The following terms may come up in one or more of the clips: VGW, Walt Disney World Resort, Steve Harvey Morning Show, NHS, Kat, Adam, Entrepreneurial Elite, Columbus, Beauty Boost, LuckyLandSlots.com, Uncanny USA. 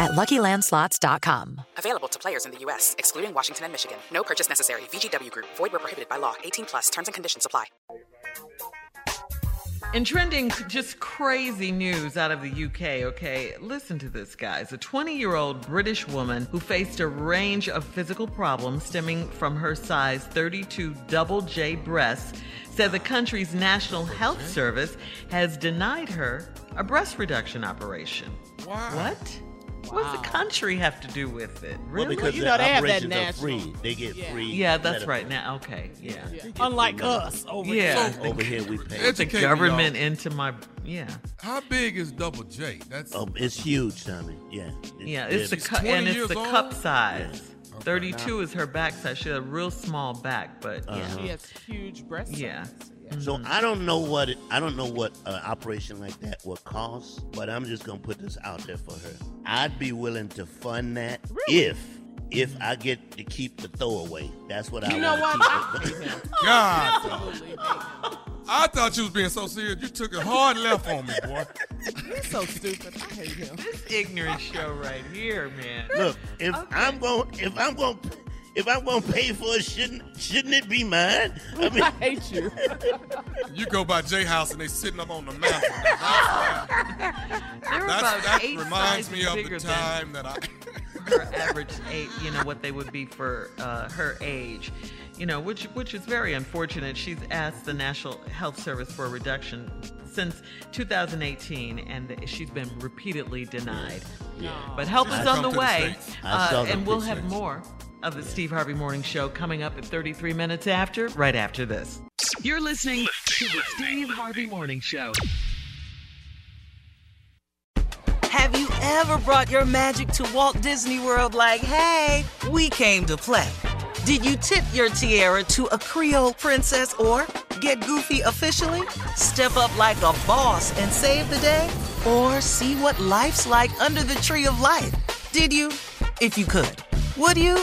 at LuckyLandSlots.com. Available to players in the U.S., excluding Washington and Michigan. No purchase necessary. VGW Group. Void where prohibited by law. 18+. Terms and conditions apply. In trending, just crazy news out of the UK, okay? Listen to this, guys. A 20-year-old British woman who faced a range of physical problems stemming from her size 32 double J breasts said the country's National Health Service has denied her a breast reduction operation. Wow. What? Wow. What does the country have to do with it? Really? Well, because you know, they have that national. Free. They get free. Yeah, that's right. Now, okay. Yeah. Unlike us over here. So over here, we pay. It's the government into my. Yeah. How big is double J? That's. Oh, it's huge, Tommy. Yeah. It's the cup size. Yeah. 32 is her back size. She has a real small back, but she has huge breasts. Yeah. So I don't know what operation like that would cost, but I'm just gonna put this out there for her. I'd be willing to fund that if I get to keep the throwaway. That's what I want to keep. God. I thought you was being so serious. You took a hard left on me, boy. You're so stupid. I hate him. This ignorant show right here, man. Look, if I'm gonna pay for it, shouldn't it be mine? I mean, I hate you. You go by J House and they sitting up on the mountain. That reminds me of the time that her average age, you know, what they would be for her age, you know, which is very unfortunate. She's asked the National Health Service for a reduction since 2018, and she's been repeatedly denied. Yeah. But help is on the way, and we'll have more of the Steve Harvey Morning Show coming up at 33 minutes after, right after this. You're listening to the Steve Harvey Morning Show. Have you ever brought your magic to Walt Disney World like, hey, we came to play? Did you tip your tiara to a Creole princess or get goofy officially? Step up like a boss and save the day? Or see what life's like under the Tree of Life? Did you? If you could. Would you?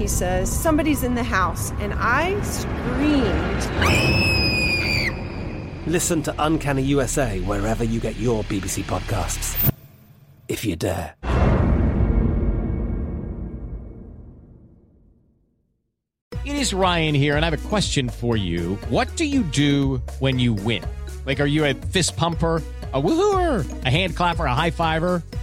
He says, somebody's in the house, and I screamed. Listen to Uncanny USA wherever you get your BBC podcasts, if you dare. It is Ryan here, and I have a question for you. What do you do when you win? Like, are you a fist pumper? A woohooer, a hand clapper, a high fiver.